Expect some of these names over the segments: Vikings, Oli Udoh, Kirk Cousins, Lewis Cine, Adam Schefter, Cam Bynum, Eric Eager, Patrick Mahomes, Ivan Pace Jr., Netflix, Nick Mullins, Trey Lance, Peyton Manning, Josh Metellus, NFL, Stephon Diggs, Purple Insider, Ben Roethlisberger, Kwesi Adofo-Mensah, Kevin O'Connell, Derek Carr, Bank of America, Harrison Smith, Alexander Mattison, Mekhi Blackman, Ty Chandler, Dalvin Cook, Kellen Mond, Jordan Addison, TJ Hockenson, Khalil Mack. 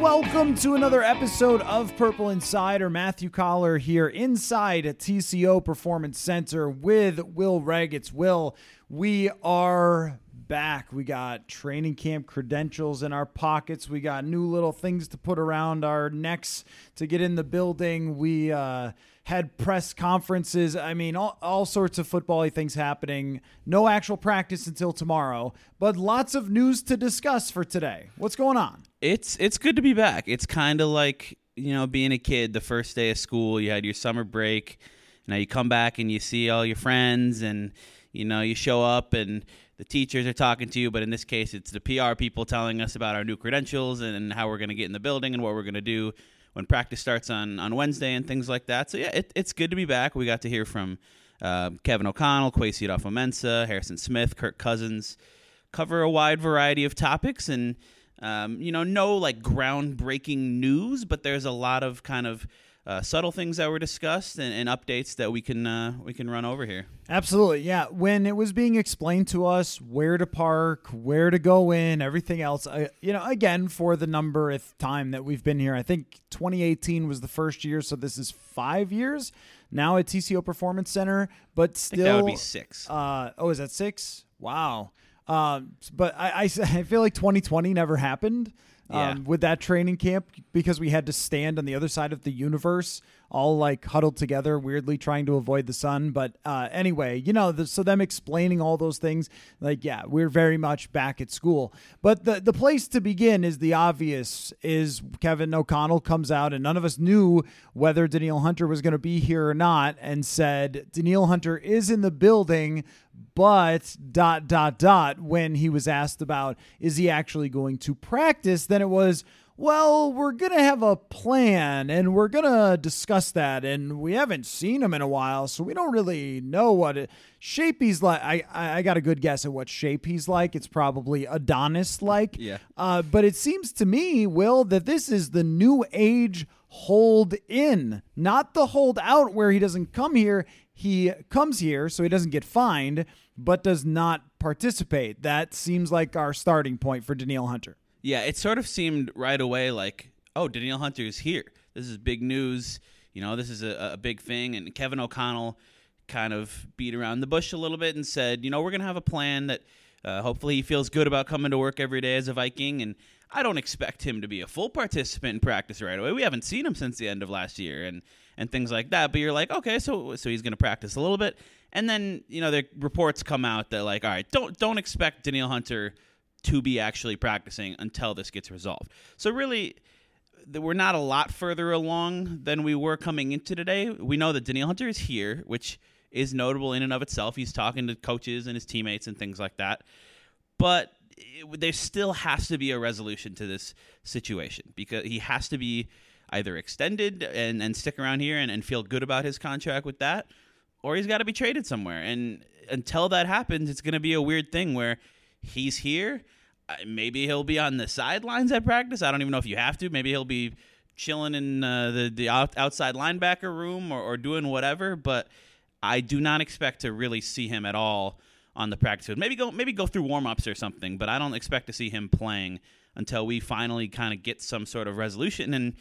Welcome to another episode of Purple Insider. Matthew Coller here inside at TCO Performance Center with Will Ragatz. Will, we are back. We got training camp credentials in our pockets. We got new little things to put around our necks to get in the building. We had press conferences. I mean, all sorts of football-y things happening. No actual practice until tomorrow, but lots of news to discuss for today. What's going on? It's good to be back. It's kind of like, you know, being a kid, the first day of school, you had your summer break. Now you come back and you see all your friends and, you know, you show up and the teachers are talking to you. But in this case, it's the PR people telling us about our new credentials and how we're going to get in the building and what we're going to do when practice starts on Wednesday and things like that. So, yeah, it's good to be back. We got to hear from Kevin O'Connell, Kwesi Adofo-Mensah, Harrison Smith, Kirk Cousins, cover a wide variety of topics and, no like groundbreaking news, but there's a lot of kind of subtle things that were discussed and updates that we can run over here. Absolutely, yeah. When it was being explained to us where to park, where to go in, everything else, again, for the numberth time that we've been here, I think 2018 was the first year, so this is 5 years now at TCO Performance Center, but still, I think that would be 6. Is that 6? Wow. But I feel like 2020 never happened with that training camp because we had to stand on the other side of the universe, all like huddled together, weirdly trying to avoid the sun. But anyway, so them explaining all those things, like, yeah, we're very much back at school. But the place to begin is the obvious, is Kevin O'Connell comes out, and none of us knew whether Danielle Hunter was going to be here or not, and said, Danielle Hunter is in the building, but ... when he was asked about, is he actually going to practice? Then it was, well, we're going to have a plan and we're going to discuss that. And we haven't seen him in a while, so we don't really know what shape he's like. I got a good guess at what shape he's like. It's probably Adonis-like. Yeah. But it seems to me, Will, that this is the new age hold in, not the hold out where he doesn't come here. He comes here so he doesn't get fined, but does not participate. That seems like our starting point for Danielle Hunter. Yeah, it sort of seemed right away like, oh, Danielle Hunter is here. This is big news. You know, this is a big thing. And Kevin O'Connell kind of beat around the bush a little bit and said, we're going to have a plan that hopefully he feels good about coming to work every day as a Viking. And I don't expect him to be a full participant in practice right away. We haven't seen him since the end of last year and things like that. But you're like, okay, so he's going to practice a little bit. And then, the reports come out that like, all right, don't expect Danielle Hunter to be actually practicing until this gets resolved. So really, we're not a lot further along than we were coming into today. We know that Danielle Hunter is here, which is notable in and of itself. He's talking to coaches and his teammates and things like that. But there still has to be a resolution to this situation because he has to be either extended and stick around here and feel good about his contract with that, or he's got to be traded somewhere. And until that happens, it's going to be a weird thing where he's here. Maybe he'll be on the sidelines at practice. I don't even know if you have to. Maybe he'll be chilling in the outside linebacker room or doing whatever. But I do not expect to really see him at all on the practice field. Maybe go through warm-ups or something, but I don't expect to see him playing until we finally kind of get some sort of resolution. And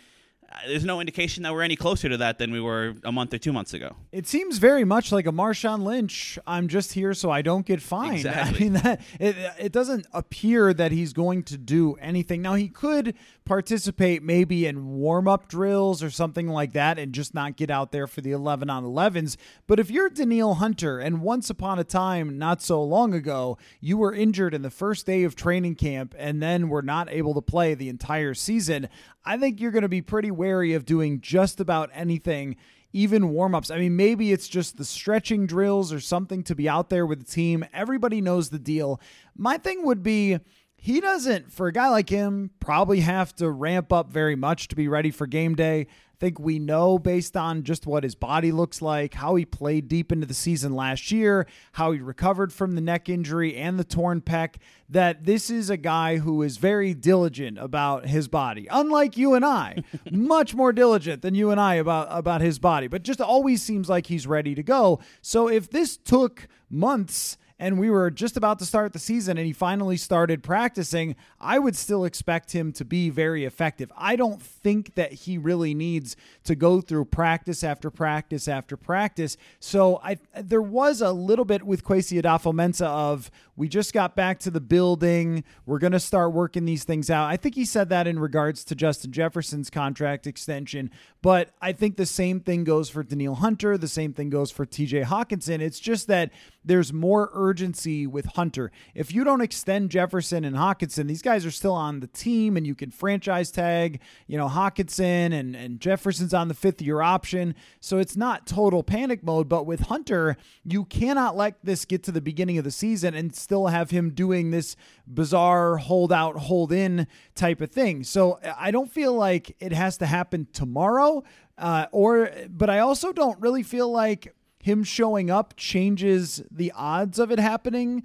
There's no indication that we're any closer to that than we were a month or 2 months ago. It seems very much like a Marshawn Lynch, I'm just here so I don't get fined. Exactly. I mean, it doesn't appear that he's going to do anything. Now, he could participate maybe in warm-up drills or something like that and just not get out there for the 11-on-11s. But if you're Danielle Hunter, and once upon a time not so long ago, you were injured in the first day of training camp and then were not able to play the entire season, I think you're going to be pretty wary of doing just about anything, even warm-ups. I mean, maybe it's just the stretching drills or something to be out there with the team. Everybody knows the deal. My thing would be, he doesn't, for a guy like him, probably have to ramp up very much to be ready for game day. I think we know, based on just what his body looks like, how he played deep into the season last year, how he recovered from the neck injury and the torn pec, that this is a guy who is very diligent about his body. Unlike you and I, much more diligent than you and I about his body, but just always seems like he's ready to go. So if this took months and we were just about to start the season and he finally started practicing, I would still expect him to be very effective. I don't think that he really needs to go through practice after practice after practice. So there was a little bit with Kwesi Adofo-Mensah of, we just got back to the building, we're going to start working these things out. I think he said that in regards to Justin Jefferson's contract extension, but I think the same thing goes for Danielle Hunter. The same thing goes for TJ Hockenson. It's just that there's more urgency with Hunter. If you don't extend Jefferson and Hockenson, these guys are still on the team and you can franchise tag, Hockenson and Jefferson's on the 5th-year option. So it's not total panic mode, but with Hunter, you cannot let this get to the beginning of the season and still have him doing this bizarre hold out, hold in type of thing. So I don't feel like it has to happen tomorrow, but I also don't really feel like him showing up changes the odds of it happening.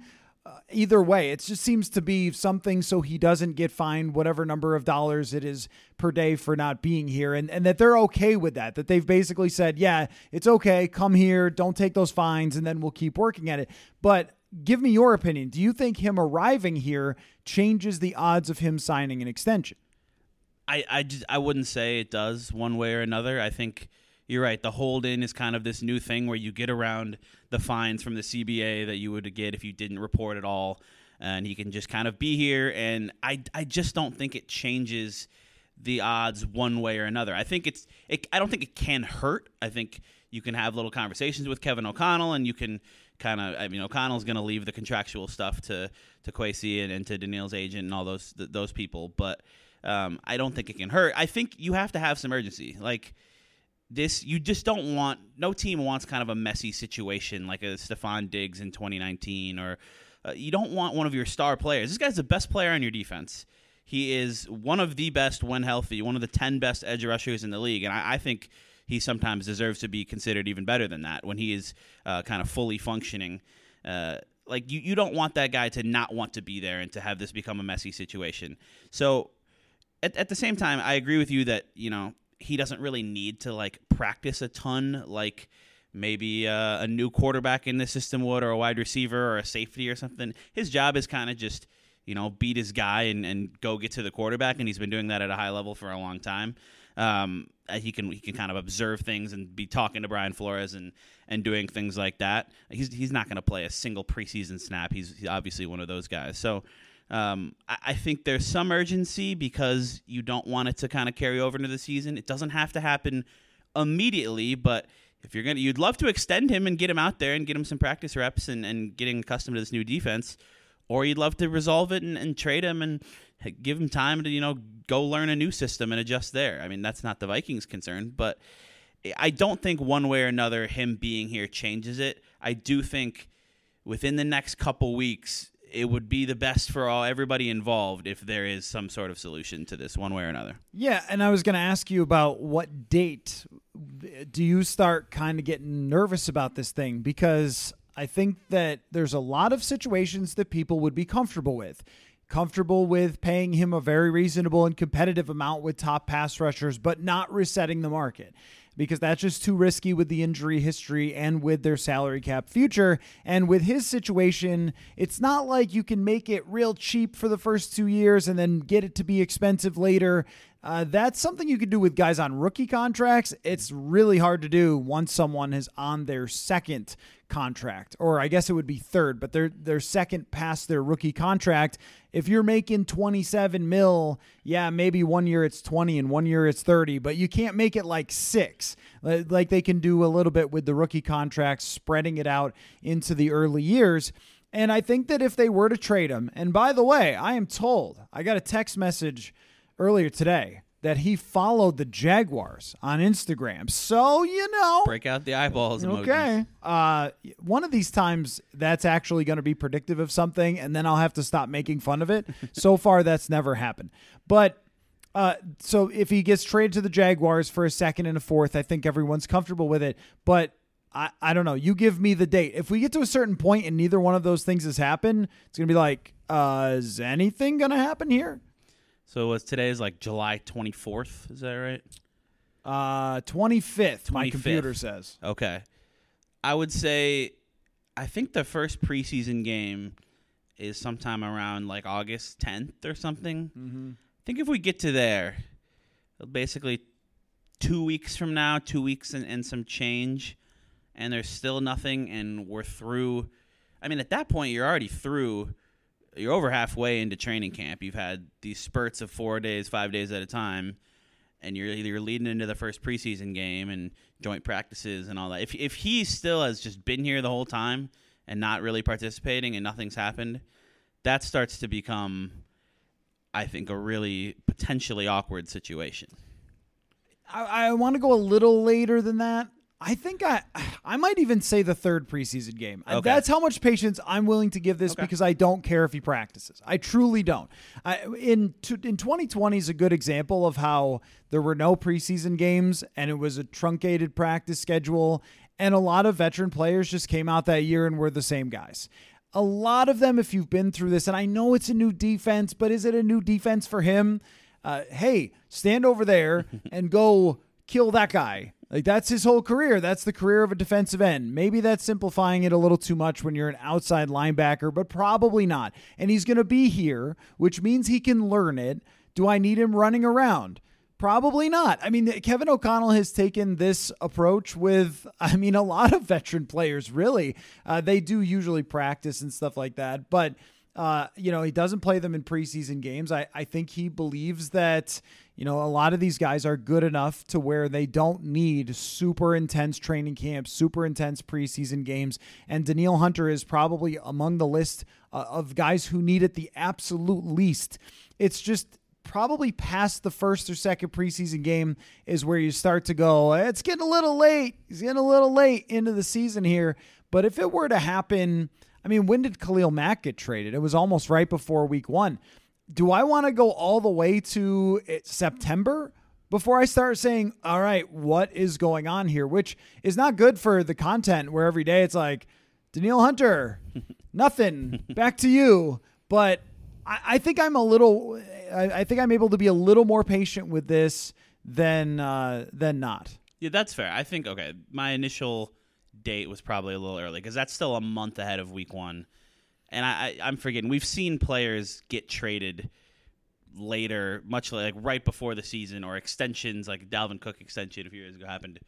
Either way, it just seems to be something so he doesn't get fined whatever number of dollars it is per day for not being here, and that they're okay with that they've basically said, yeah, it's okay, come here, don't take those fines, and then we'll keep working at it. But give me your opinion. Do you think him arriving here changes the odds of him signing an extension? I wouldn't say it does one way or another. I think you're right. The hold-in is kind of this new thing where you get around the fines from the CBA that you would get if you didn't report at all, and he can just kind of be here. And I just don't think it changes the odds one way or another. I think I don't think it can hurt. I think you can have little conversations with Kevin O'Connell, and you can kind of, O'Connell's going to leave the contractual stuff to Kwesi and to Danielle's agent and all those people. But I don't think it can hurt. I think you have to have some urgency, like. This, you just don't want, no team wants kind of a messy situation like a Stephon Diggs in 2019, or you don't want one of your star players. This guy's the best player on your defense. He is one of the best when healthy, one of the 10 best edge rushers in the league. And I think he sometimes deserves to be considered even better than that when he is kind of fully functioning. Like you don't want that guy to not want to be there and to have this become a messy situation. So at the same time, I agree with you that, he doesn't really need to practice a ton, like maybe a new quarterback in the system would, or a wide receiver or a safety or something. His job is kind of just, beat his guy and go get to the quarterback. And he's been doing that at a high level for a long time. He can kind of observe things and be talking to Brian Flores and doing things like that. He's not going to play a single preseason snap. He's obviously one of those guys. So, I think there's some urgency because you don't want it to kind of carry over into the season. It doesn't have to happen immediately, but if you're you'd love to extend him and get him out there and get him some practice reps and getting accustomed to this new defense, or you'd love to resolve it and trade him and give him time to, go learn a new system and adjust there. I mean, that's not the Vikings' concern, but I don't think one way or another him being here changes it. I do think within the next couple weeks, it would be the best for everybody involved if there is some sort of solution to this one way or another. Yeah, and I was going to ask you about what date do you start kind of getting nervous about this thing, because I think that there's a lot of situations that people would be comfortable with paying him a very reasonable and competitive amount with top pass rushers, but not resetting the market. because that's just too risky with the injury history and with their salary cap future. And with his situation, it's not like you can make it real cheap for the first 2 years and then get it to be expensive later. That's something you could do with guys on rookie contracts. It's really hard to do once someone is on their second contract, or I guess it would be third, but their second past their rookie contract. If you're making $27 million, yeah, maybe 1 year it's 20 and 1 year it's 30, but you can't make it like six, like they can do a little bit with the rookie contracts, spreading it out into the early years. And I think that if they were to trade him, and by the way, I am told, I got a text message earlier today that he followed the Jaguars on Instagram. So, you know. Break out the eyeballs emojis. Okay. One of these times, that's actually going to be predictive of something, and then I'll have to stop making fun of it. So far, that's never happened. But so if he gets traded to the Jaguars for a second and a fourth, I think everyone's comfortable with it. But I don't know. You give me the date. If we get to a certain point and neither one of those things has happened, it's going to be like, is anything going to happen here? So today is like July 24th, is that right? 25th, my computer says. Okay. I would say I think the first preseason game is sometime around like August 10th or something. Mm-hmm. I think if we get to there, basically 2 weeks from now, 2 weeks and some change, and there's still nothing, and we're through. I mean, at that point, you're already through. You're over halfway into training camp. You've had these spurts of 4 days, 5 days at a time, and you're leading into the first preseason game and joint practices and all that. If he still has just been here the whole time and not really participating and nothing's happened, that starts to become, I think, a really potentially awkward situation. I want to go a little later than that. I think I might even say the third preseason game. Okay. That's how much patience I'm willing to give this, okay, because I don't care if he practices. I truly don't. In 2020 is a good example of how there were no preseason games and it was a truncated practice schedule. And a lot of veteran players just came out that year and were the same guys. A lot of them, if you've been through this, and I know it's a new defense, but is it a new defense for him? Hey, stand over there and go kill that guy. Like, that's his whole career. That's the career of a defensive end. Maybe that's simplifying it a little too much when you're an outside linebacker, but probably not. And he's going to be here, which means he can learn it. Do I need him running around? Probably not. I mean, Kevin O'Connell has taken this approach with, I mean, a lot of veteran players, really. They do usually practice and stuff like that, but you know, he doesn't play them in preseason games. I think he believes that, you know, a lot of these guys are good enough to where they don't need super intense training camps, super intense preseason games. And Danielle Hunter is probably among the list of guys who need it the absolute least. It's just probably past the first or second preseason game is where you start to go, it's getting a little late. He's getting a little late into the season here. But if it were to happen, I mean, when did Khalil Mack get traded? It was almost right before week one. Do I want to go all the way to September before I start saying, all right, what is going on here? Which is not good for the content where every day it's like, Danielle Hunter, nothing, back to you. But I think I'm able to be a little more patient with this than not. Yeah, that's fair. I think, okay, my initial date was probably a little early because that's still a month ahead of week one. And I'm forgetting, we've seen players get traded later, much like right before the season, or extensions like Dalvin Cook extension a few years ago happened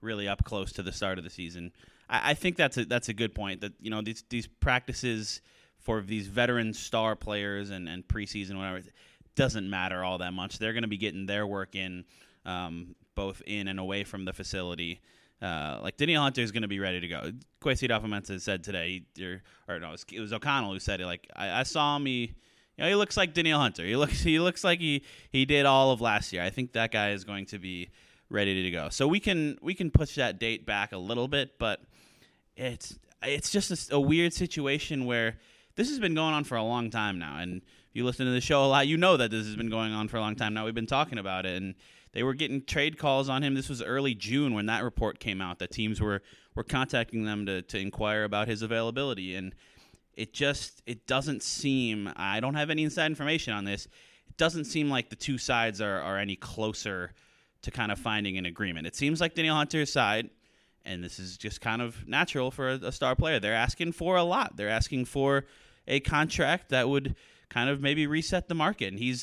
really up close to the start of the season. I think that's a good point, that, you know, these practices for these veteran star players and preseason, whatever, it doesn't matter all that much. They're going to be getting their work in, both in and away from the facility. Like Danielle Hunter is going to be ready to go. Kwesi Adofo-Mensah said today, it was O'Connell who said it. Like I saw him, he looks like Danielle Hunter. He looks like he did all of last year. I think that guy is going to be ready to go. So we can push that date back a little bit, but it's just a weird situation where this has been going on for a long time now. And if you listen to the show a lot, you know that this has been going on for a long time now. We've been talking about it, and they were getting trade calls on him. This was early June when that report came out that teams were contacting them to inquire about his availability. And it doesn't seem, I don't have any inside information on this, it doesn't seem like the two sides are any closer to kind of finding an agreement. It seems like Danielle Hunter's side, and this is just kind of natural for a star player, they're asking for a lot. They're asking for a contract that would kind of maybe reset the market. And he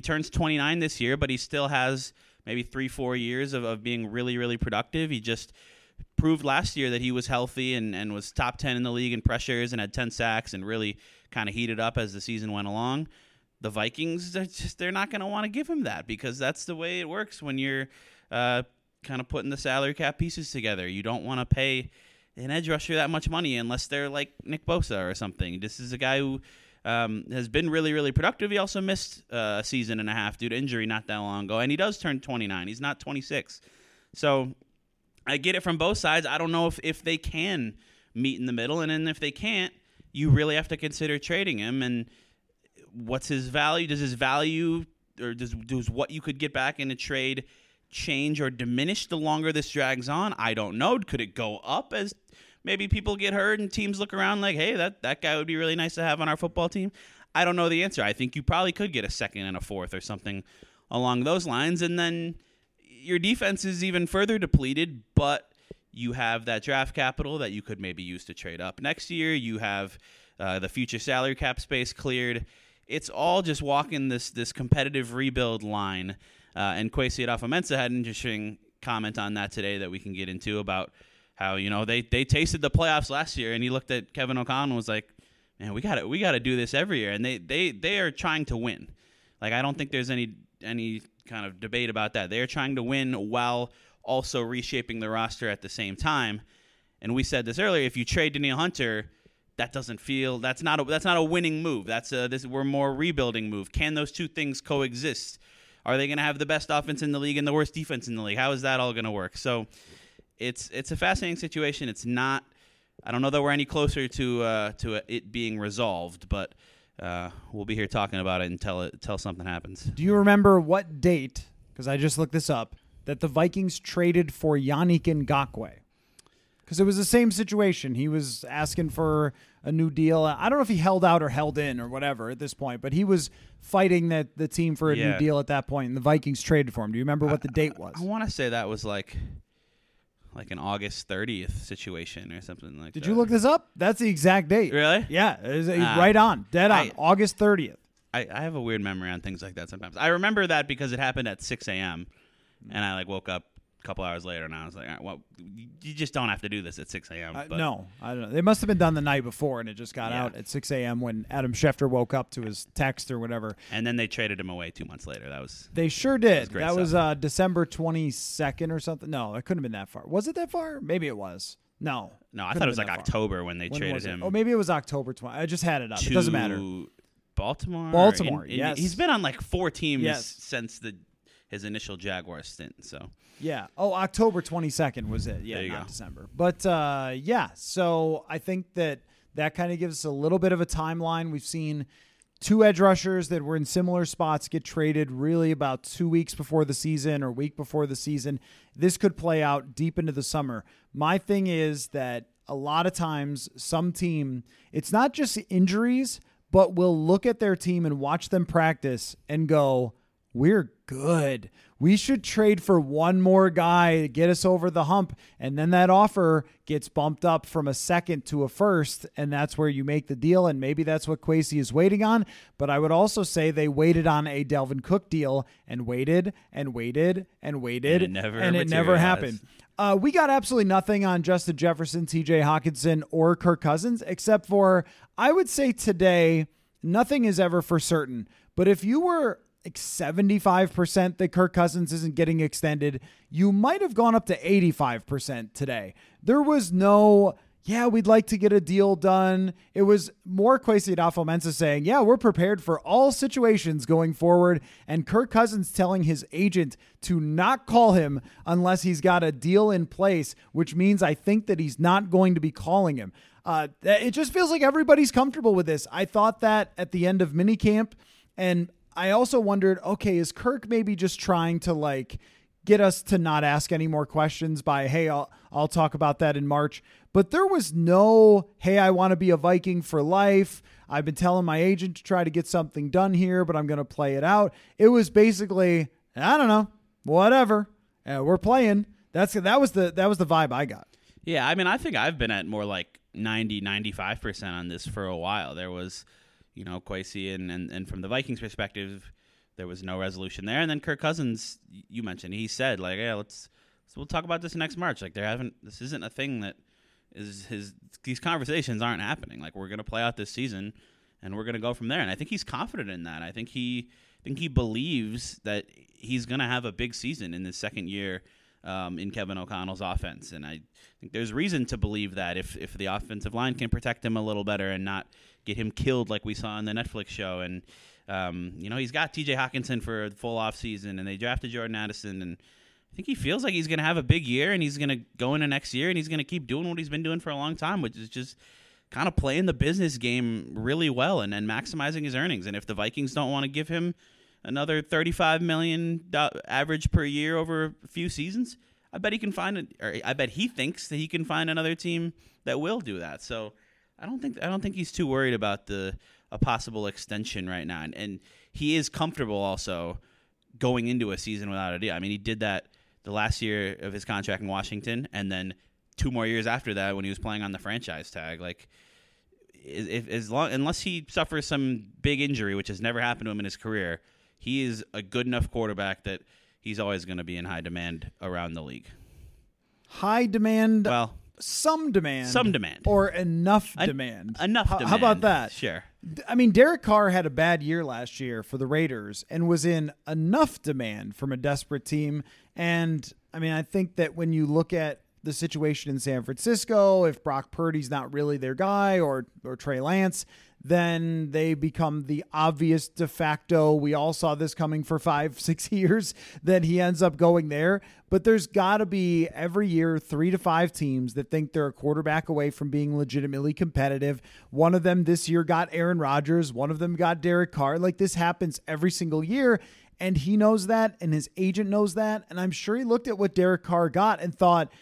turns 29 this year, but he still has maybe 3-4 years of being really, really productive. He just proved last year that he was healthy and was top 10 in the league in pressures and had 10 sacks and really kind of heated up as the season went along. The Vikings, they're not going to want to give him that, because that's the way it works when you're kind of putting the salary cap pieces together. You don't want to pay an edge rusher that much money unless they're like Nick Bosa or something. This is a guy who has been really, really productive. He also missed a season and a half due to injury not that long ago, and he does turn 29. He's not 26. So I get it from both sides. I don't know if they can meet in the middle, and then if they can't, you really have to consider trading him. And what's his value? Does his value, or does what you could get back in a trade change or diminish the longer this drags on? I don't know. Could it go up as maybe people get hurt and teams look around like, hey, that guy would be really nice to have on our football team? I don't know the answer. I think you probably could get a second and a fourth or something along those lines, and then your defense is even further depleted, but you have that draft capital that you could maybe use to trade up next year. You have the future salary cap space cleared. It's all just walking this competitive rebuild line. And Kwesi Adofo-Mensah had an interesting comment on that today that we can get into about how, you know, they tasted the playoffs last year, and he looked at Kevin O'Connell and was like, man, we got to do this every year. And they are trying to win. Like, I don't think there's any kind of debate about that. They're trying to win while also reshaping the roster at the same time. And we said this earlier, if you trade Danielle Hunter, that doesn't feel, that's not a winning move. We're more rebuilding move. Can those two things coexist? Are they going to have the best offense in the league and the worst defense in the league? How is that all going to work? So it's a fascinating situation. It's not, I don't know that we're any closer to it being resolved, but we'll be here talking about it until something happens. Do you remember what date, because I just looked this up, that the Vikings traded for Yannick Ngakoue? Because it was the same situation. He was asking for a new deal. I don't know if he held out or held in or whatever at this point, but he was fighting the team for a new deal at that point, and the Vikings traded for him. Do you remember what the date was? I want to say that was like an August 30th situation or something like that. Did you look this up? That's the exact date. Really? Yeah. It was right on. Dead on. August 30th. I have a weird memory on things like that sometimes. I remember that because it happened at 6 a.m. and I woke up a couple hours later and I was like, all right, well, you just don't have to do this at 6 a.m. No, I don't know. They must have been done the night before, and it just got out at 6 a.m. when Adam Schefter woke up to his text or whatever. And then they traded him away 2 months later. They sure did. That was December 22nd or something. No, it couldn't have been that far. Was it that far? Maybe it was. No, I thought it was like October when they traded him. Oh, maybe it was October 20. I just had it up. It doesn't matter. Baltimore. Yes. He's been on like four teams since his initial Jaguars stint. So yeah. Oh, October 22nd was it. Yeah, not December. But so I think that kind of gives us a little bit of a timeline. We've seen two edge rushers that were in similar spots get traded really about 2 weeks before the season or week before the season. This could play out deep into the summer. My thing is that a lot of times some team, it's not just injuries, but will look at their team and watch them practice and go, we're good. We should trade for one more guy to get us over the hump. And then that offer gets bumped up from a second to a first, and that's where you make the deal. And maybe that's what Kwesi is waiting on. But I would also say they waited on a Dalvin Cook deal and waited. And it never happened. We got absolutely nothing on Justin Jefferson, TJ Hockenson, or Kirk Cousins, except for, I would say today, nothing is ever for certain. But if you were like 75% that Kirk Cousins isn't getting extended, you might have gone up to 85% today. There was no, we'd like to get a deal done. It was more Kwesi Adofo-Mensah saying, we're prepared for all situations going forward. And Kirk Cousins telling his agent to not call him unless he's got a deal in place, which means I think that he's not going to be calling him. It just feels like everybody's comfortable with this. I thought that at the end of minicamp, and I also wondered, okay, is Kirk maybe just trying to get us to not ask any more questions by, hey, I'll talk about that in March. But there was no, hey, I want to be a Viking for life. I've been telling my agent to try to get something done here, but I'm going to play it out. It was basically, I don't know, whatever. We're playing. That was the vibe I got. Yeah, I mean, I think I've been at more like 90, 95% on this for a while. There was, you know, Kwesi and from the Vikings perspective, there was no resolution there. And then Kirk Cousins, you mentioned, he said like, yeah, we'll talk about this next March. Like this isn't a thing that is these conversations aren't happening. Like we're going to play out this season and we're going to go from there. And I think he's confident in that. I think he believes that he's going to have a big season in his second year in Kevin O'Connell's offense. And I think there's reason to believe that if the offensive line can protect him a little better and not get him killed like we saw in the Netflix show. And, you know, he's got TJ Hockenson for a full offseason, and they drafted Jordan Addison. And I think he feels like he's going to have a big year, and he's going to go into next year, and he's going to keep doing what he's been doing for a long time, which is just kind of playing the business game really well and maximizing his earnings. And if the Vikings don't want to give him another $35 million average per year over a few seasons, I bet he thinks that he can find another team that will do that. So I don't think he's too worried about a possible extension right now. And he is comfortable also going into a season without a deal. I mean, he did that the last year of his contract in Washington, and then 2 more years after that when he was playing on the franchise tag. Like, unless he suffers some big injury, which has never happened to him in his career, he is a good enough quarterback that he's always going to be in high demand around the league. High demand? Well, some demand. Some demand. Or enough demand. Enough demand. How about that? Sure. I mean, Derek Carr had a bad year last year for the Raiders and was in enough demand from a desperate team. And, I mean, I think that when you look at the situation in San Francisco, if Brock Purdy's not really their guy or Trey Lance, then they become the obvious de facto. We all saw this coming for 5-6 years, then he ends up going there. But there's got to be every year 3 to 5 teams that think they're a quarterback away from being legitimately competitive. One of them this year got Aaron Rodgers. One of them got Derek Carr. Like, this happens every single year. And he knows that, and his agent knows that. And I'm sure he looked at what Derek Carr got and thought,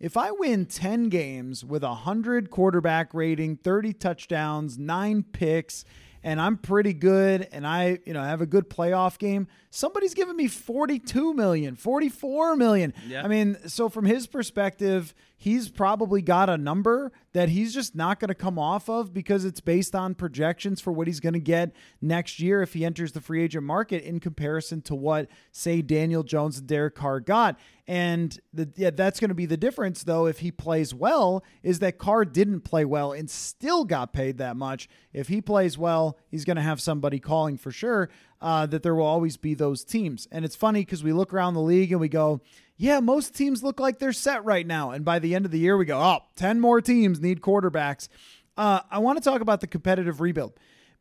if I win 10 games with 100 quarterback rating, 30 touchdowns, 9 picks, and I'm pretty good, and I, you know, have a good playoff game, somebody's giving me $42 million, $44 million. Yeah. I mean, so from his perspective, he's probably got a number that he's just not going to come off of because it's based on projections for what he's going to get next year if he enters the free agent market in comparison to what, say, Daniel Jones and Derek Carr got. And that's going to be the difference, though, if he plays well, is that Carr didn't play well and still got paid that much. If he plays well, he's going to have somebody calling for sure, that there will always be those teams. And it's funny because we look around the league and we go, yeah, most teams look like they're set right now. And by the end of the year, we go, oh, 10 more teams need quarterbacks. I want to talk about the competitive rebuild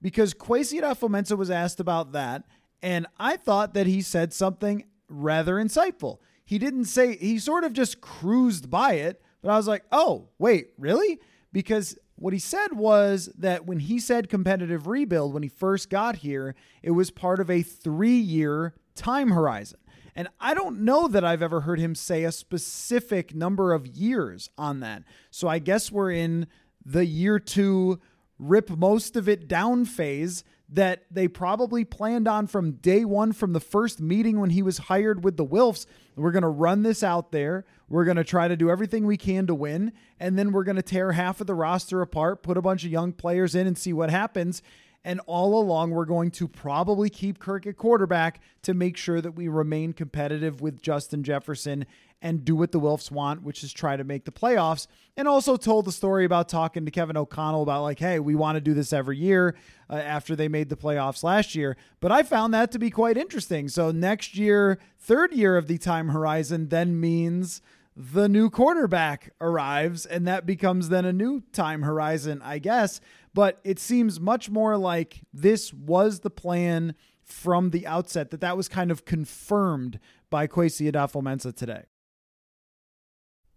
because Kwesi Adofo-Mensah was asked about that. And I thought that he said something rather insightful. He didn't say, he sort of just cruised by it, but I was like, oh, wait, really? Because what he said was that when he said competitive rebuild, when he first got here, it was part of a 3-year time horizon. And I don't know that I've ever heard him say a specific number of years on that. So I guess we're in the year 2 rip most of it down phase that they probably planned on from day 1, from the first meeting when he was hired with the Wilfs. We're going to run this out there. We're going to try to do everything we can to win. And then we're going to tear half of the roster apart, put a bunch of young players in and see what happens. And all along, we're going to probably keep Kirk at quarterback to make sure that we remain competitive with Justin Jefferson and do what the Wilfs want, which is try to make the playoffs. And also told the story about talking to Kevin O'Connell about like, hey, we want to do this every year after they made the playoffs last year. But I found that to be quite interesting. So next year, 3rd year of the time horizon then means the new quarterback arrives, and that becomes then a new time horizon, I guess. But it seems much more like this was the plan from the outset, that was kind of confirmed by Kwesi Adofo-Mensah today.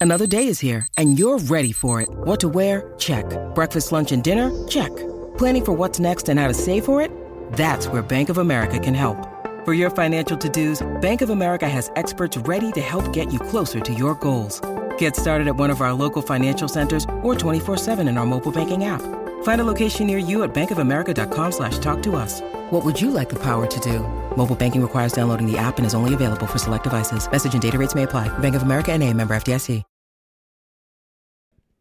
Another day is here, and you're ready for it. What to wear? Check. Breakfast, lunch, and dinner? Check. Planning for what's next and how to save for it? That's where Bank of America can help. For your financial to-dos, Bank of America has experts ready to help get you closer to your goals. Get started at one of our local financial centers or 24/7 in our mobile banking app. Find a location near you at bankofamerica.com/talktous. What would you like the power to do? Mobile banking requires downloading the app and is only available for select devices. Message and data rates may apply. Bank of America NA, member FDIC.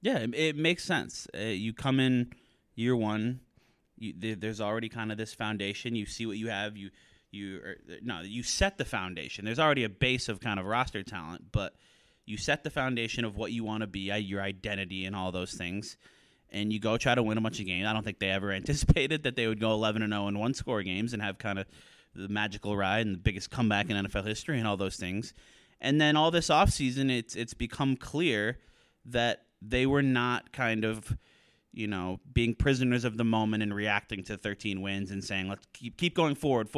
Yeah, it makes sense. You come in year one, there's already kind of this foundation. You see what you have. You set the foundation. There's already a base of kind of roster talent, but you set the foundation of what you want to be, your identity, and all those things. And you go try to win a bunch of games. I don't think they ever anticipated that they would go 11-0 in one-score games and have kind of the magical ride and the biggest comeback in NFL history and all those things. And then all this offseason, it's become clear that they were not kind of, being prisoners of the moment and reacting to 13 wins and saying, let's keep going forward,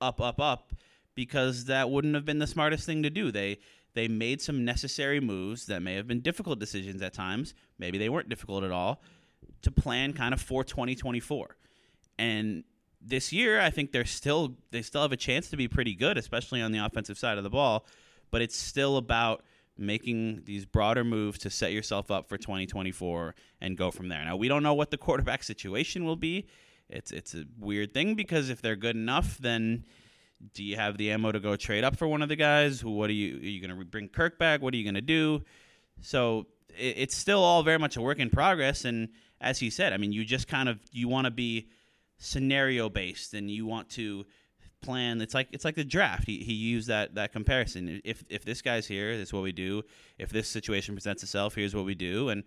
up, because that wouldn't have been the smartest thing to do. They made some necessary moves that may have been difficult decisions at times. Maybe they weren't difficult at all, to plan kind of for 2024. And this year, I think they still have a chance to be pretty good, especially on the offensive side of the ball, but it's still about making these broader moves to set yourself up for 2024 and go from there. Now, we don't know what the quarterback situation will be. It's a weird thing, because if they're good enough, then do you have the ammo to go trade up for one of the guys? Are you going to bring Kirk back? What are you going to do? So it's still all very much a work in progress. And as he said, you just kind of, you want to be scenario based and you want to plan. It's like the draft. He used that comparison. If this guy's here, this is what we do. If this situation presents itself, here's what we do. And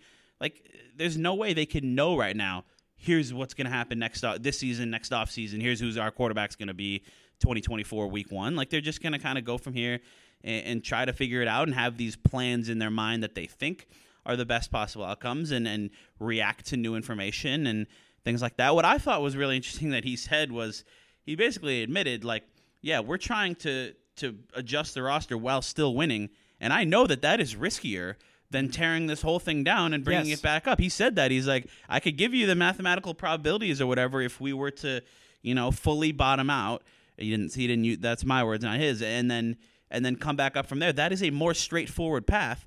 there's no way they can know right now, here's what's going to happen this season, next off season. Here's who's our quarterback's going to be 2024 week one. They're just going to kind of go from here and try to figure it out and have these plans in their mind that they think are the best possible outcomes and react to new information and things like that. What I thought was really interesting that he said was, he basically admitted, we're trying to adjust the roster while still winning, and I know that is riskier than tearing this whole thing down and bringing it back up. He said that. He's like, I could give you the mathematical probabilities or whatever if we were to, fully bottom out. He didn't use, that's my words, not his, and then come back up from there. That is a more straightforward path.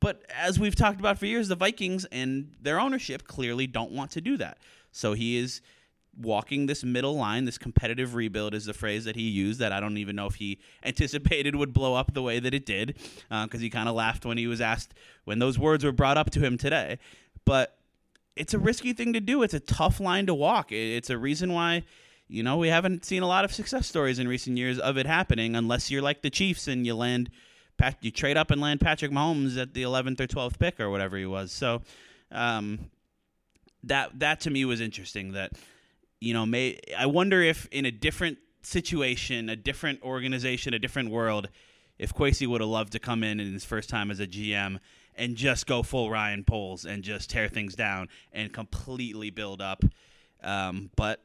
But as we've talked about for years, the Vikings and their ownership clearly don't want to do that. So he is walking this middle line. This competitive rebuild is the phrase that he used, that I don't even know if he anticipated would blow up the way that it did, because he kind of laughed when he was asked, when those words were brought up to him today. But it's a risky thing to do. It's a tough line to walk. It's a reason why we haven't seen a lot of success stories in recent years of it happening, unless you're like the Chiefs and you trade up and land Patrick Mahomes at the 11th or 12th pick or whatever he was. So that to me was interesting, that I wonder if in a different situation, a different organization, a different world, if Kwesi would have loved to come in his first time as a GM and just go full Ryan Poles and just tear things down and completely build up. But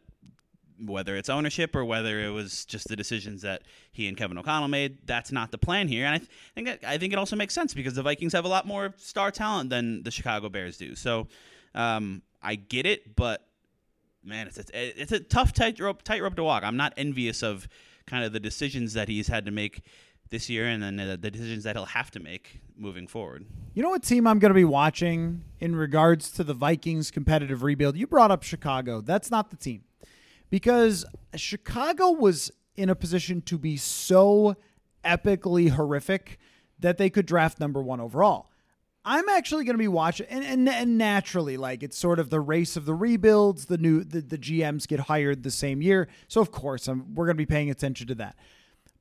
whether it's ownership or whether it was just the decisions that he and Kevin O'Connell made, that's not the plan here. And I think it also makes sense, because the Vikings have a lot more star talent than the Chicago Bears do. So I get it, but man, it's a tough tightrope to walk. I'm not envious of kind of the decisions that he's had to make this year, and then the decisions that he'll have to make moving forward. You know what team I'm going to be watching in regards to the Vikings competitive rebuild? You brought up Chicago. That's not the team, because Chicago was in a position to be so epically horrific that they could draft number 1 overall. I'm actually going to be watching, and naturally, it's sort of the race of the rebuilds. The GMs get hired the same year, so of course we're going to be paying attention to that.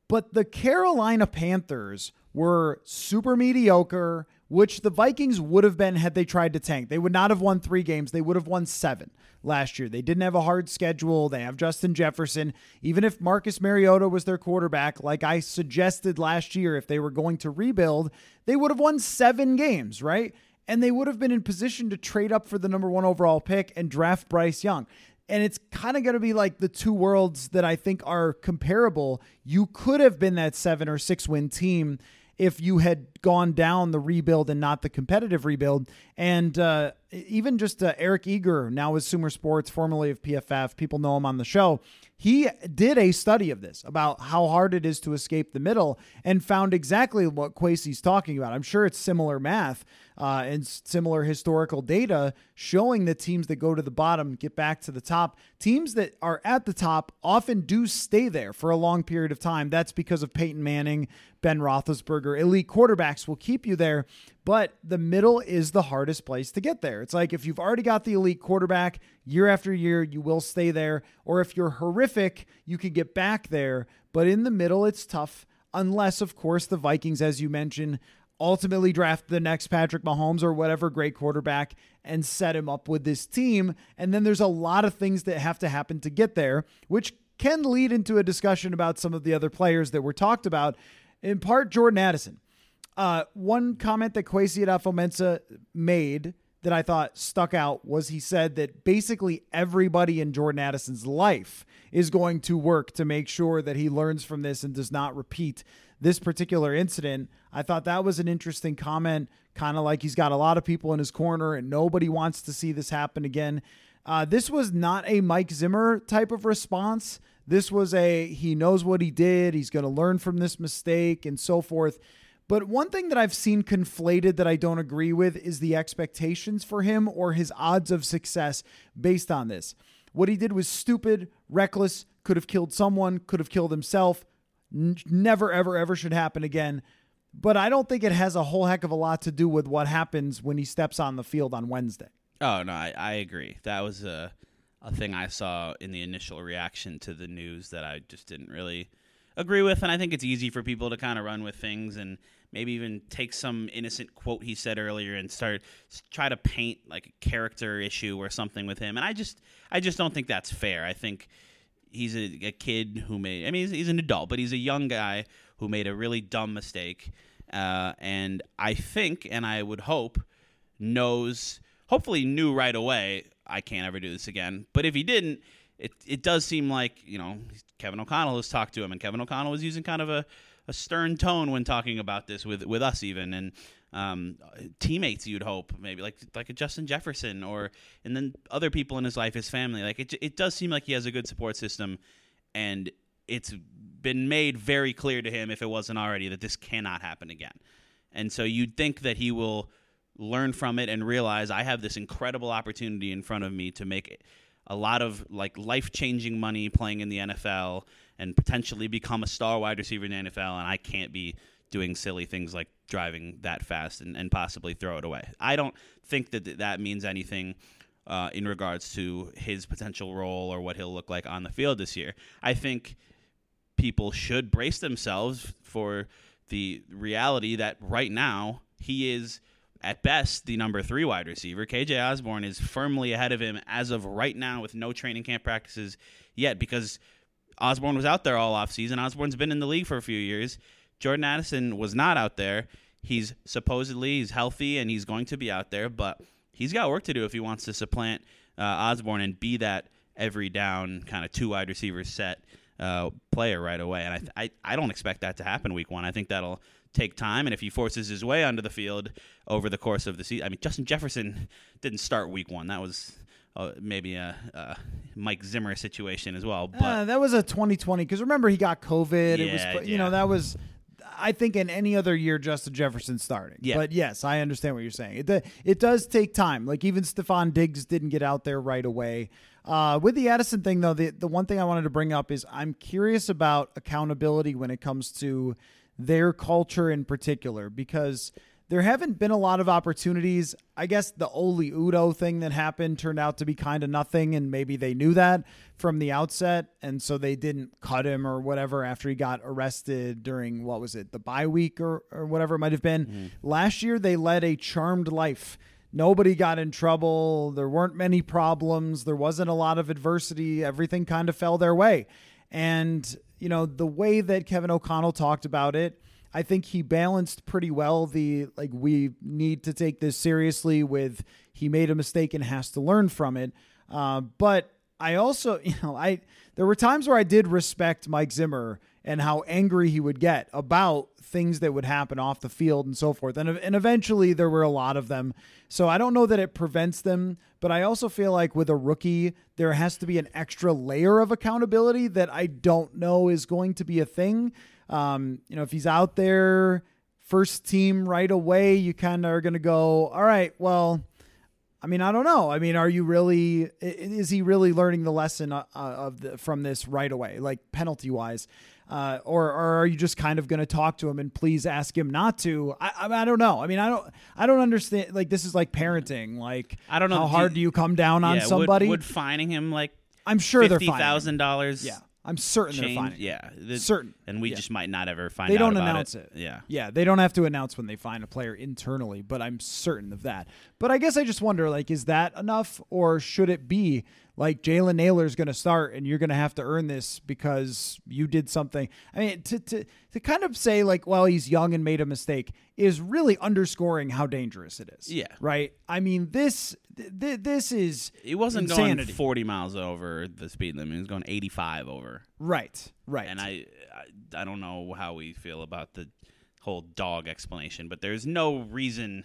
But the Carolina Panthers were super mediocre, which the Vikings would have been had they tried to tank. They would not have won 3 games. They would have won 7 last year. They didn't have a hard schedule. They have Justin Jefferson. Even if Marcus Mariota was their quarterback, like I suggested last year, if they were going to rebuild, they would have won 7 games, right? And they would have been in position to trade up for the number 1 overall pick and draft Bryce Young. And it's kind of going to be like the two worlds that I think are comparable. You could have been that 7 or 6 win team if you had gone down the rebuild and not the competitive rebuild. And even just Eric Eager, now with Sumer Sports, formerly of PFF, people know him on the show. He did a study of this about how hard it is to escape the middle and found exactly what Kwesi's talking about. I'm sure it's similar math and similar historical data showing that teams that go to the bottom get back to the top. Teams that are at the top often do stay there for a long period of time. That's because of Peyton Manning, Ben Roethlisberger. Elite quarterbacks will keep you there, but the middle is the hardest place to get there. It's like if you've already got the elite quarterback year after year, you will stay there. Or if you're horrific, you could get back there. But in the middle, it's tough. Unless, of course, the Vikings, as you mentioned, ultimately draft the next Patrick Mahomes or whatever great quarterback and set him up with this team. And then there's a lot of things that have to happen to get there, which can lead into a discussion about some of the other players that were talked about. In part, Jordan Addison. One comment that Kwesi Adofo-Mensah made that I thought stuck out was he said that basically everybody in Jordan Addison's life is going to work to make sure that he learns from this and does not repeat this particular incident. I thought that was an interesting comment, kind of like he's got a lot of people in his corner and nobody wants to see this happen again. This was not a Mike Zimmer type of response. This was a, he knows what he did, he's going to learn from this mistake and so forth. But one thing that I've seen conflated that I don't agree with is the expectations for him or his odds of success based on this. What he did was stupid, reckless, could have killed someone, could have killed himself. Never, ever, ever should happen again. But I don't think it has a whole heck of a lot to do with what happens when he steps on the field on Wednesday. Oh, no, I agree. That was a thing I saw in the initial reaction to the news that I just didn't really agree with. And I think it's easy for people to kind of run with things and maybe even take some innocent quote he said earlier and try to paint like a character issue or something with him. And I just don't think that's fair. I think he's a kid who made, I mean, he's an adult, but he's a young guy who made a really dumb mistake. And I think, and I would hope, hopefully knew right away, I can't ever do this again. But if he didn't, it does seem like, you know, Kevin O'Connell has talked to him, and Kevin O'Connell was using kind of a stern tone when talking about this with us even, and teammates, you'd hope, maybe like a Justin Jefferson, or and then other people in his life, his family. Like it does seem like he has a good support system, and it's been made very clear to him, if it wasn't already, that this cannot happen again. And so you'd think that he will learn from it and realize, I have this incredible opportunity in front of me to make a lot of like life-changing money playing in the NFL and potentially become a star wide receiver in the NFL, and I can't be doing silly things like driving that fast and possibly throw it away. I don't think that means anything in regards to his potential role or what he'll look like on the field this year. I think people should brace themselves for the reality that right now he is at best the number 3 wide receiver. KJ Osborne is firmly ahead of him as of right now with no training camp practices yet, because Osborne was out there all offseason. Osborne's been in the league for a few years. Jordan Addison was not out there. He's supposedly he's healthy and he's going to be out there, but he's got work to do if he wants to supplant Osborne and be that every down kind of 2 wide receiver set player right away. And I don't expect that to happen week one. I think that'll take time, and if he forces his way onto the field over the course of the season. I mean, Justin Jefferson didn't start week one. That was maybe a Mike Zimmer situation as well. But that was a 2020, because remember, he got COVID. Yeah, it was, you know, that was, I think, in any other year, Justin Jefferson starting. Yeah. But yes, I understand what you're saying. It does take time. Like, even Stephon Diggs didn't get out there right away. With the Addison thing, though, the one thing I wanted to bring up is I'm curious about accountability when it comes to their culture in particular, because there haven't been a lot of opportunities. I guess the Oli Udoh thing that happened turned out to be kind of nothing, and maybe they knew that from the outset, and so they didn't cut him or whatever after he got arrested during, what was it, the bye week or whatever it might have been. Mm-hmm. Last year, they led a charmed life. Nobody got in trouble. There weren't many problems. There wasn't a lot of adversity. Everything kind of fell their way. And you know, the way that Kevin O'Connell talked about it, I think he balanced pretty well the, like, we need to take this seriously with he made a mistake and has to learn from it. But I also, you know, there were times where I did respect Mike Zimmer and how angry he would get about things that would happen off the field and so forth. And eventually there were a lot of them. So I don't know that it prevents them, but I also feel like with a rookie, there has to be an extra layer of accountability that I don't know is going to be a thing. You know, if he's out there first team right away, you kind of are going to go, all right, well, I mean, I don't know. I mean, is he really learning the lesson from this right away, like penalty wise? Or are you just kind of going to talk to him and please ask him not to? I don't know. I mean, I don't understand. Like, this is like parenting. Like, I don't know. How hard do you come down on somebody? Would fining him, like, I'm sure they're $50,000. Yeah. I'm certain they're fining. Yeah. Certain. And we just might not ever find out about it. They don't announce it. Yeah. Yeah. They don't have to announce when they fine a player internally, but I'm certain of that. But I guess I just wonder, like, is that enough, or should it be like Jalen Naylor's going to start and you're going to have to earn this because you did something? I mean, to kind of say like, well, he's young and made a mistake is really underscoring how dangerous it is. Yeah. Right. I mean, this is it wasn't insanity. Going 40 miles over the speed limit. It was going 85 over. Right. Right. And I don't know how we feel about the whole dog explanation, but there's no reason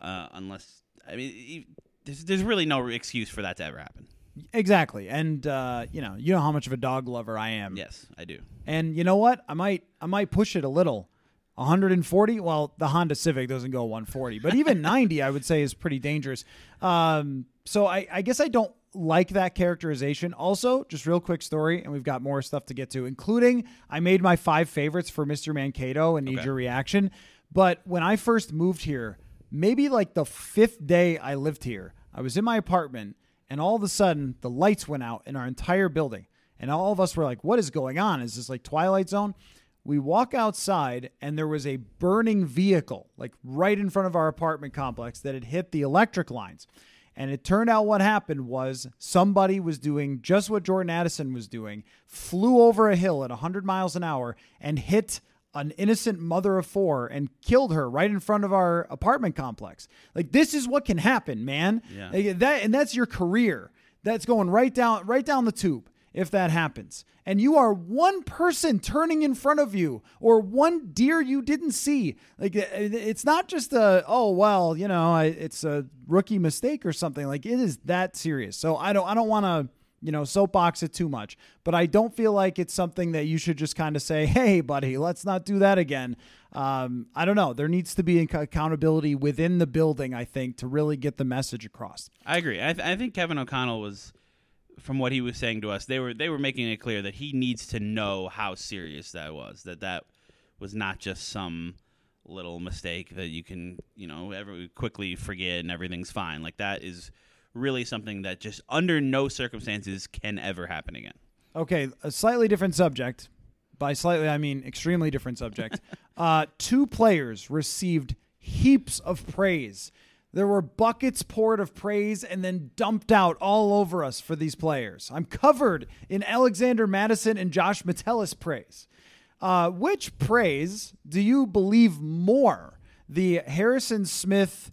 unless – I mean, there's really no excuse for that to ever happen. Exactly. And, you know how much of a dog lover I am. Yes, I do. And you know what? I might push it a little. 140? Well, the Honda Civic doesn't go 140, but even 90, I would say, is pretty dangerous. So I guess I don't like that characterization. Also, just real quick story, and we've got more stuff to get to, including I made my 5 favorites for Mr. Mankato and Need Your Reaction. But when I first moved here, maybe like the 5th day I lived here, I was in my apartment, and all of a sudden the lights went out in our entire building. And all of us were like, what is going on? Is this like Twilight Zone? We walk outside, and there was a burning vehicle like right in front of our apartment complex that had hit the electric lines. And it turned out what happened was somebody was doing just what Jordan Addison was doing, flew over a hill at 100 miles an hour and hit an innocent mother of 4 and killed her right in front of our apartment complex. Like, this is what can happen, man. Yeah. Like, that's your career. That's going right down the tube. If that happens, and you are one person turning in front of you or one deer you didn't see, like, it's not just it's a rookie mistake or something. Like, it is that serious. So I don't want to, you know, soapbox it too much, but I don't feel like it's something that you should just kind of say, hey buddy, let's not do that again. I don't know. There needs to be accountability within the building, I think, to really get the message across. I agree. I think Kevin O'Connell was, from what he was saying to us, they were making it clear that he needs to know how serious that was, that was not just some little mistake that you can, you know, quickly forget and everything's fine. Like, that is really something that just under no circumstances can ever happen again. Okay, a slightly different subject. By slightly, I mean extremely different subject. 2 players received heaps of praise. There were buckets poured of praise and then dumped out all over us for these players. I'm covered in Alexander Mattison and Josh Metellus praise. Which praise do you believe more? The Harrison Smith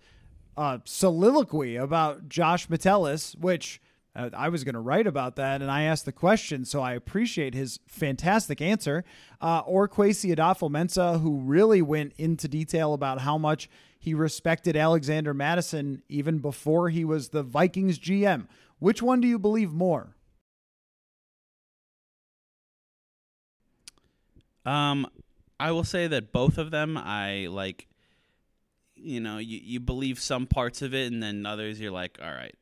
soliloquy about Josh Metellus, which I was going to write about that, and I asked the question, so I appreciate his fantastic answer, or Kwesi Adofo-Mensah, who really went into detail about how much he respected Alexander Mattison even before he was the Vikings GM. Which one do you believe more? I will say that both of them, I like, you know, you believe some parts of it, and then others you're like, all right,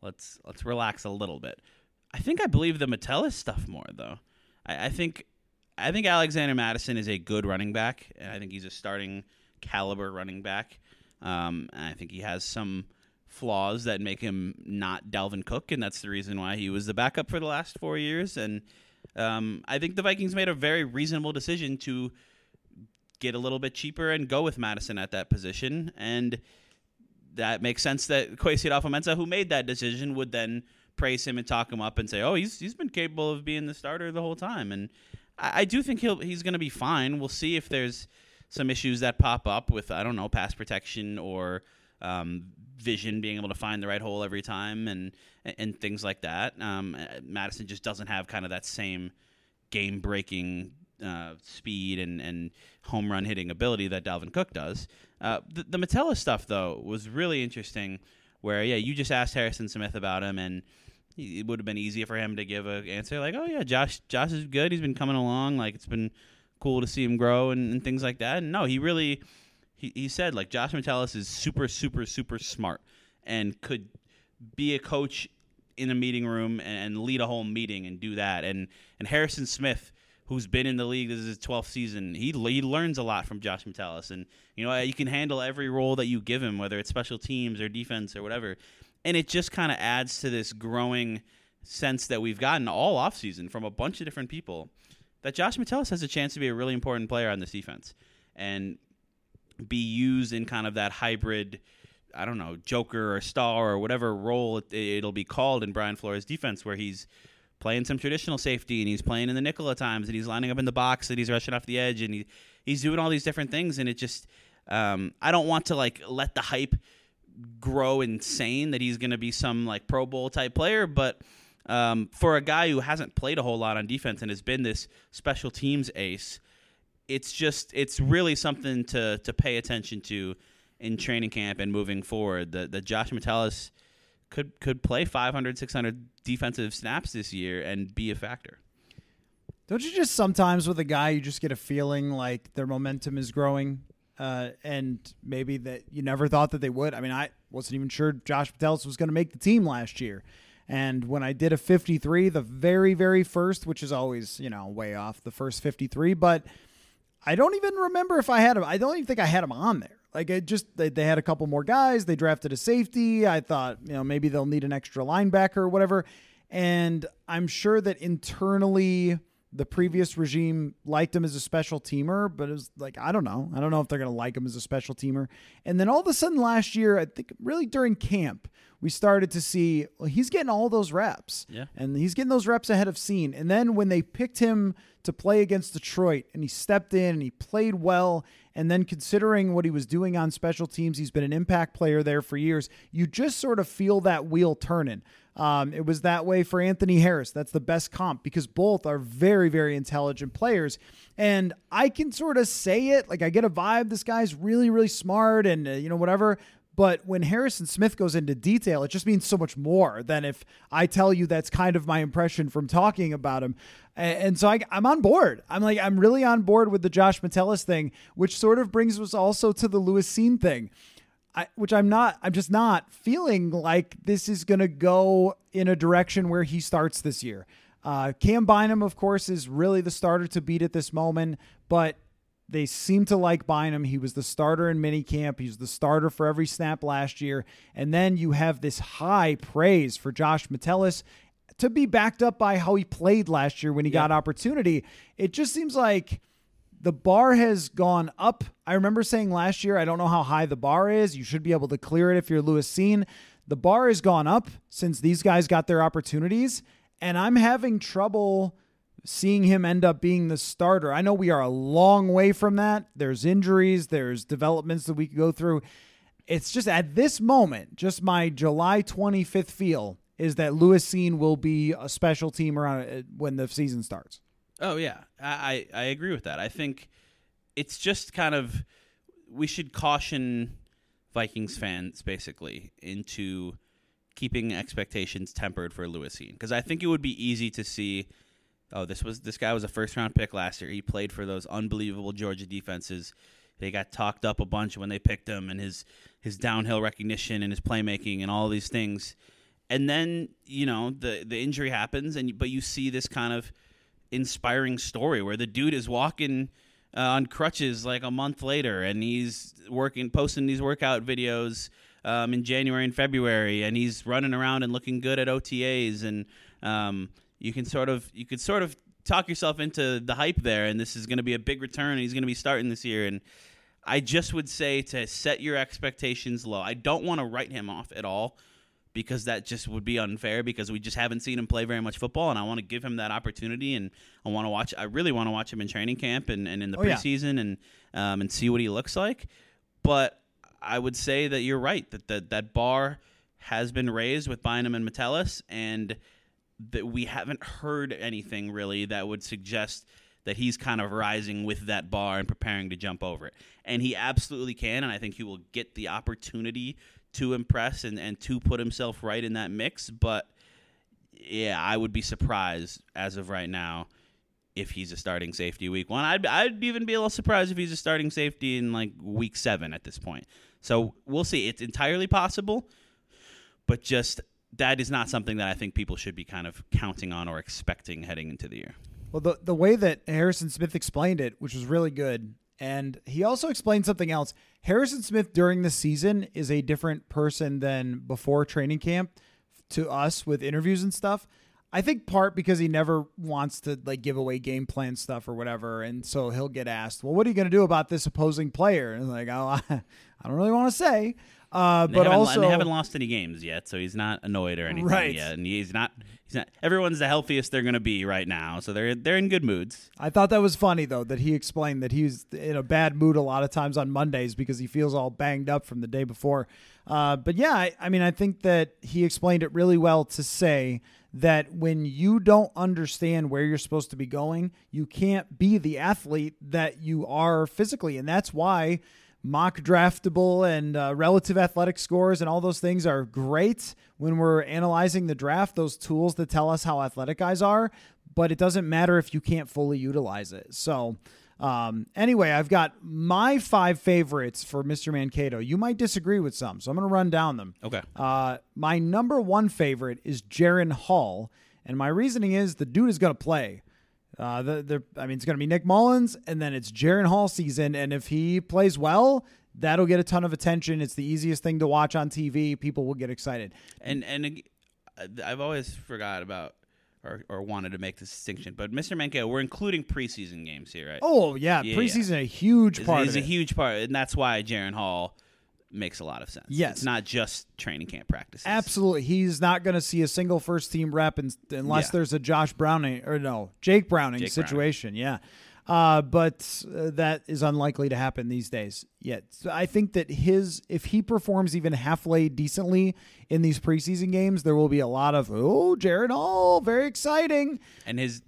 let's relax a little bit. I think I believe the Metellus stuff more, though. I think Alexander Mattison is a good running back, and I think he's a starting caliber running back. And I think he has some flaws that make him not Dalvin Cook, and that's the reason why he was the backup for the last 4 years. And I think the Vikings made a very reasonable decision to get a little bit cheaper and go with Madison at that position. And that makes sense that Kwesi Adofo-Mensah, who made that decision, would then praise him and talk him up and say, oh, he's been capable of being the starter the whole time. And I do think he's going to be fine. We'll see if there's some issues that pop up with, I don't know, pass protection or vision, being able to find the right hole every time, and things like that. Madison just doesn't have kind of that same game-breaking speed and home run hitting ability that Dalvin Cook does. The Metellus stuff, though, was really interesting, where, yeah, you just asked Harrison Smith about him, and it would have been easier for him to give an answer like, oh, yeah, Josh is good. He's been coming along. Like, it's been cool to see him grow and things like that. And, no, he really – he said, like, Josh Metellus is super, super, super smart and could be a coach in a meeting room and lead a whole meeting and do that. And Harrison Smith, who's been in the league, this is his 12th season, he learns a lot from Josh Metellus. And, you know, you can handle every role that you give him, whether it's special teams or defense or whatever. And it just kind of adds to this growing sense that we've gotten all offseason from a bunch of different people that Josh Metellus has a chance to be a really important player on this defense and be used in kind of that hybrid, I don't know, joker or star or whatever role it'll be called in Brian Flores' defense, where he's playing some traditional safety and he's playing in the nickel at times and he's lining up in the box and he's rushing off the edge and he's doing all these different things. And it just I don't want to, like, let the hype grow insane that he's going to be some, like, Pro Bowl type player, but for a guy who hasn't played a whole lot on defense and has been this special teams ace, it's really something to pay attention to in training camp and moving forward. The Josh Metellus could play 500, 600 defensive snaps this year and be a factor. Don't you just sometimes with a guy, you just get a feeling like their momentum is growing? And maybe that you never thought that they would. I mean, I wasn't even sure Josh Metellus was going to make the team last year. And when I did a 53, the very, very first, which is always, you know, way off the first 53, but I don't even remember if I had him. I don't even think I had him on there. Like, it just, they had a couple more guys. They drafted a safety. I thought, you know, maybe they'll need an extra linebacker or whatever. And I'm sure that internally, the previous regime liked him as a special teamer, but it was like, I don't know if they're going to like him as a special teamer. And then all of a sudden last year, I think really during camp, we started to see, well, he's getting all those reps. Yeah. And he's getting those reps ahead of Cine. And then when they picked him to play against Detroit and he stepped in and he played well, and then considering what he was doing on special teams, he's been an impact player there for years. You just sort of feel that wheel turning. It was that way for Anthony Harris. That's the best comp because both are very, very intelligent players. And I can sort of say it, like, I get a vibe, this guy's really, really smart and, you know, whatever. But when Harrison Smith goes into detail, it just means so much more than if I tell you that's kind of my impression from talking about him. And so I'm on board. I'm really on board with the Josh Metellus thing, which sort of brings us also to the Lewis Cine thing. I'm just not feeling like this is going to go in a direction where he starts this year. Cam Bynum, of course, is really the starter to beat at this moment, but they seem to like Bynum. He was the starter in minicamp. He was the starter for every snap last year. And then you have this high praise for Josh Metellus to be backed up by how he played last year when he got opportunity. It just seems like the bar has gone up. I remember saying last year, I don't know how high the bar is. You should be able to clear it if you're Lewis Cine. The bar has gone up since these guys got their opportunities, and I'm having trouble seeing him end up being the starter. I know we are a long way from that. There's injuries, there's developments that we could go through. It's just at this moment, just my July 25th feel is that Lewis Cine will be a special teamer when the season starts. Oh, yeah. I agree with that. I think it's just kind of, we should caution Vikings fans, basically, into keeping expectations tempered for Lewis Cine. Because I think it would be easy to see, oh, this guy was a first-round pick last year. He played for those unbelievable Georgia defenses. They got talked up a bunch when they picked him, and his downhill recognition and his playmaking and all these things. And then, you know, the injury happens, but you see this kind of inspiring story where the dude is walking on crutches like a month later, and he's posting these workout videos in January and February, and he's running around and looking good at OTAs, and you could sort of talk yourself into the hype there, and this is going to be a big return, and he's going to be starting this year. And I just would say to set your expectations low. I don't want to write him off at all, because that just would be unfair, because we just haven't seen him play very much football, and I want to give him that opportunity, and I really want to watch him in training camp and in the preseason and see what he looks like. But I would say that you're right, that that bar has been raised with Bynum and Metellus, and that we haven't heard anything really that would suggest that he's kind of rising with that bar and preparing to jump over it. And he absolutely can, and I think he will get the opportunity to impress and to put himself right in that mix. But, yeah, I would be surprised as of right now if he's a starting safety week one. I'd even be a little surprised if he's a starting safety in, like, week 7 at this point. So we'll see. It's entirely possible, but just that is not something that I think people should be kind of counting on or expecting heading into the year. Well, the way that Harrison Smith explained it, which was really good, and he also explained something else. Harrison Smith during the season is a different person than before training camp to us with interviews and stuff. I think part because he never wants to like give away game plan stuff or whatever, and so he'll get asked, "Well, what are you going to do about this opposing player?" And like, "Oh, I don't really want to say." But also, they haven't lost any games yet, so he's not annoyed or anything yet, and he's not. Everyone's the healthiest they're going to be right now, so they're in good moods. I thought that was funny though that he explained that he's in a bad mood a lot of times on Mondays because he feels all banged up from the day before. But yeah, I mean, I think that he explained it really well to say that when you don't understand where you're supposed to be going, you can't be the athlete that you are physically, and that's why mock draftable and relative athletic scores and all those things are great when we're analyzing the draft, those tools that tell us how athletic guys are, but it doesn't matter if you can't fully utilize it. So anyway, I've got my 5 favorites for Mr. Mankato. You might disagree with some, so I'm going to run down them. Okay. My number 1 favorite is Jaren Hall, and my reasoning is the dude is going to play. It's going to be Nick Mullins, and then it's Jaren Hall season, and if he plays well, that'll get a ton of attention. It's the easiest thing to watch on TV. People will get excited. And I've always forgot about or wanted to make this distinction, but Mr. Mankato, we're including preseason games here, right? Oh, yeah preseason yeah. is a huge part, and that's why Jaren Hall makes a lot of sense. Yes. It's not just training camp practices. Absolutely. He's not going to see a single first team rep unless there's a Jake Browning situation. Browning. Yeah. But that is unlikely to happen these days yet. So I think that if he performs even halfway decently in these preseason games, there will be a lot of, "Oh, Jaren Hall, very exciting." And his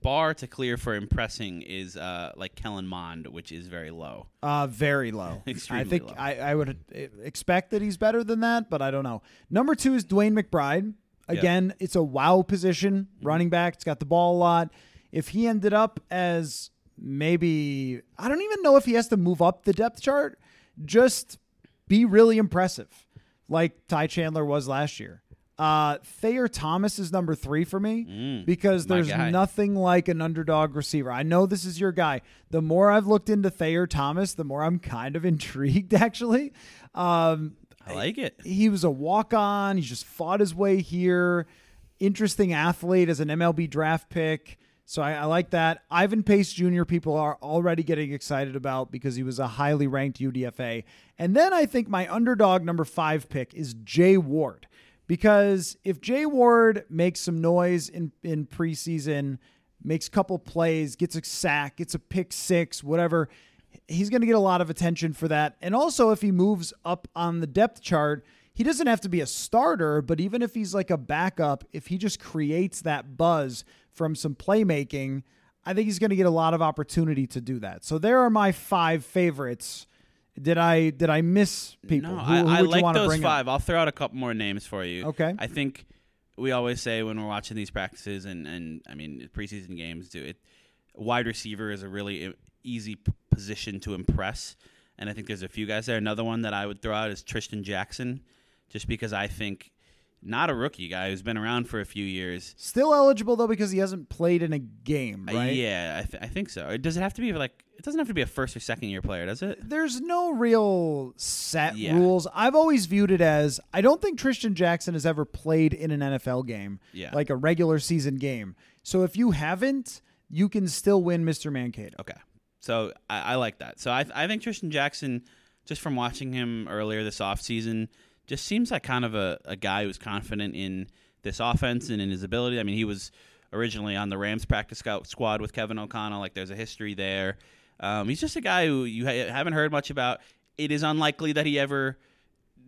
bar to clear for impressing is like Kellen Mond, which is very low. Very low. Extremely low. I would expect that he's better than that, but I don't know. Number 2 is Dwayne McBride. Again, It's a wow position, running back. It's got the ball a lot. If he ended up as maybe, I don't even know if he has to move up the depth chart, just be really impressive, like Ty Chandler was last year. Thayer Thomas is number 3 for me because there's nothing like an underdog receiver. I know this is your guy. The more I've looked into Thayer Thomas, the more I'm kind of intrigued, actually. I like it. He was a walk-on. He just fought his way here. Interesting athlete as an MLB draft pick. So I like that. Ivan Pace Jr. people are already getting excited about because he was a highly ranked UDFA. And then I think my underdog number 5 pick is Jay Ward, because if Jay Ward makes some noise in preseason, makes a couple plays, gets a sack, gets a pick 6, whatever, he's going to get a lot of attention for that. And also if he moves up on the depth chart, he doesn't have to be a starter, but even if he's like a backup, if he just creates that buzz from some playmaking, I think he's going to get a lot of opportunity to do that. So there are my 5 favorites. Did I miss people? No, who I like those 5. Up? I'll throw out a couple more names for you. Okay. I think we always say when we're watching these practices and I mean preseason games, wide receiver is a really easy position to impress, and I think there's a few guys there. Another one that I would throw out is Tristan Jackson, just because I think. Not a rookie guy who's been around for a few years. Still eligible, though, because he hasn't played in a game, right? Yeah, I think so. It doesn't have to be a first or second year player, does it? There's no real set rules. I've always viewed it as I don't think Tristan Jackson has ever played in an NFL game, like a regular season game. So if you haven't, you can still win Mr. Mankato. Okay. So I like that. So I think Tristan Jackson, just from watching him earlier this offseason, just seems like kind of a guy who's confident in this offense and in his ability. I mean, he was originally on the Rams practice squad with Kevin O'Connell. Like, there's a history there. He's just a guy who you haven't heard much about. It is unlikely that he ever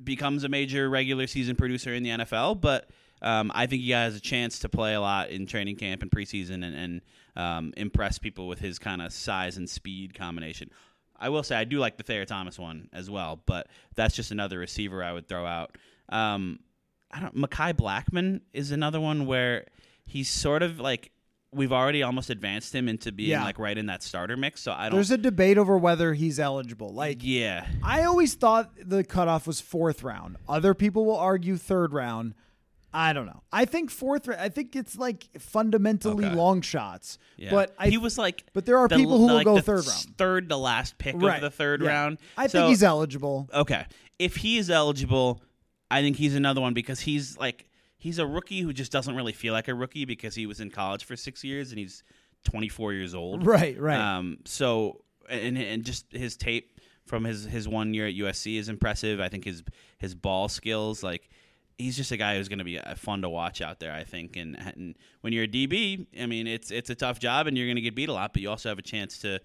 becomes a major regular season producer in the NFL, but I think he has a chance to play a lot in training camp and preseason and impress people with his kind of size and speed combination. I will say I do like the Thayer Thomas one as well, but that's just another receiver I would throw out. Mekhi Blackman is another one where he's sort of like we've already almost advanced him into being like right in that starter mix. So there's a debate over whether he's eligible. I always thought the cutoff was 4th round. Other people will argue 3rd round. I don't know. I think 4th round. I think it's like fundamentally long shots. Yeah. But but there are people who will go 3rd round, 3rd to last pick of the 3rd round. I think he's eligible. Okay, if he is eligible, I think he's another one because he's a rookie who just doesn't really feel like a rookie because he was in college for 6 years and he's 24 years old. Right. So and just his tape from his 1 year at USC is impressive. I think his ball skills He's just a guy who's going to be fun to watch out there, I think. And when you're a DB, I mean, it's a tough job, and you're going to get beat a lot. But you also have a chance to,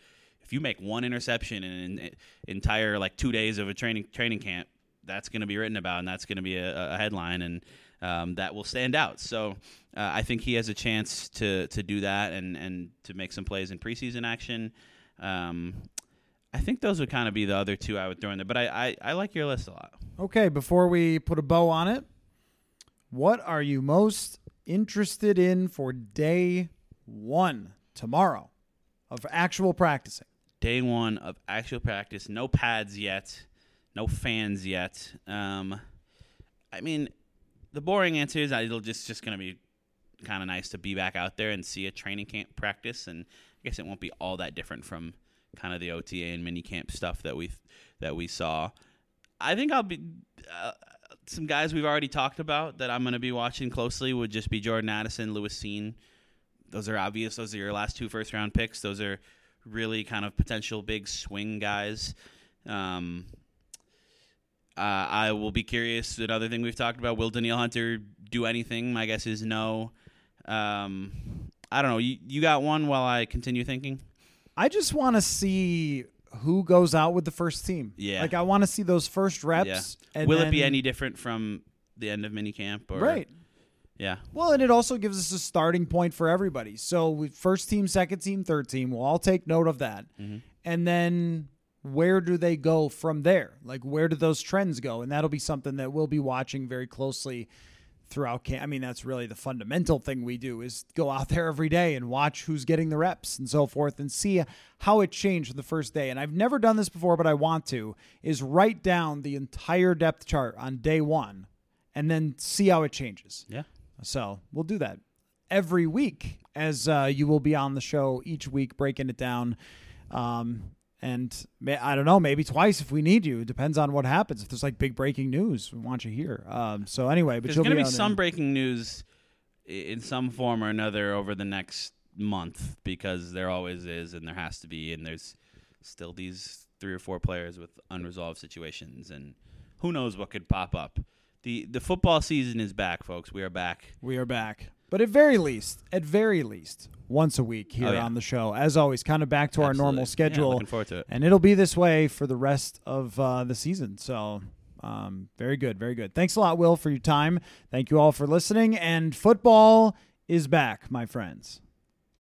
if you make one interception in an entire 2 days of a training camp, that's going to be written about, and that's going to be a headline, and that will stand out. So I think he has a chance to do that and to make some plays in preseason action. I think those would kind of be the other two I would throw in there. But I like your list a lot. Okay, before we put a bow on it. What are you most interested in for day one tomorrow of actual practicing? Day one of actual practice. No pads yet. No fans yet. I mean, the boring answer is it'll just going to be kind of nice to be back out there and see a training camp practice. And I guess it won't be all that different from kind of the OTA and mini camp stuff that we saw. I think I'll be... some guys we've already talked about that I'm going to be watching closely would just be Jordan Addison, Lewis Cine. Those are obvious. Those are your last 2 first-round picks. Those are really kind of potential big swing guys. I will be curious. Another thing we've talked about, will Danielle Hunter do anything? My guess is no. I don't know. You got one while I continue thinking? I just want to see... who goes out with the first team? Yeah. I want to see those first reps. Yeah. And Will it be any different from the end of minicamp? Right. Yeah. Well, and it also gives us a starting point for everybody. So with first team, second team, third team, we'll all take note of that. Mm-hmm. And then where do they go from there? Where do those trends go? And that'll be something that we'll be watching very closely throughout camp. I mean, that's really the fundamental thing we do is go out there every day and watch who's getting the reps and so forth and see how it changed from the first day. And I've never done this before, but I want to, is write down the entire depth chart on day one and then see how it changes. Yeah. So we'll do that every week as you will be on the show each week, breaking it down. And I don't know, maybe twice if we need you. It depends on what happens. If there's big breaking news, we want you here. So anyway, but there's going to be some breaking news in some form or another over the next month because there always is and there has to be. And there's still these 3 or 4 players with unresolved situations. And who knows what could pop up. The football season is back, folks. We are back. But at very least, once a week here on the show. As always, kind of back to our normal schedule. Yeah, looking forward to it. And it'll be this way for the rest of the season. So very good, very good. Thanks a lot, Will, for your time. Thank you all for listening. And football is back, my friends.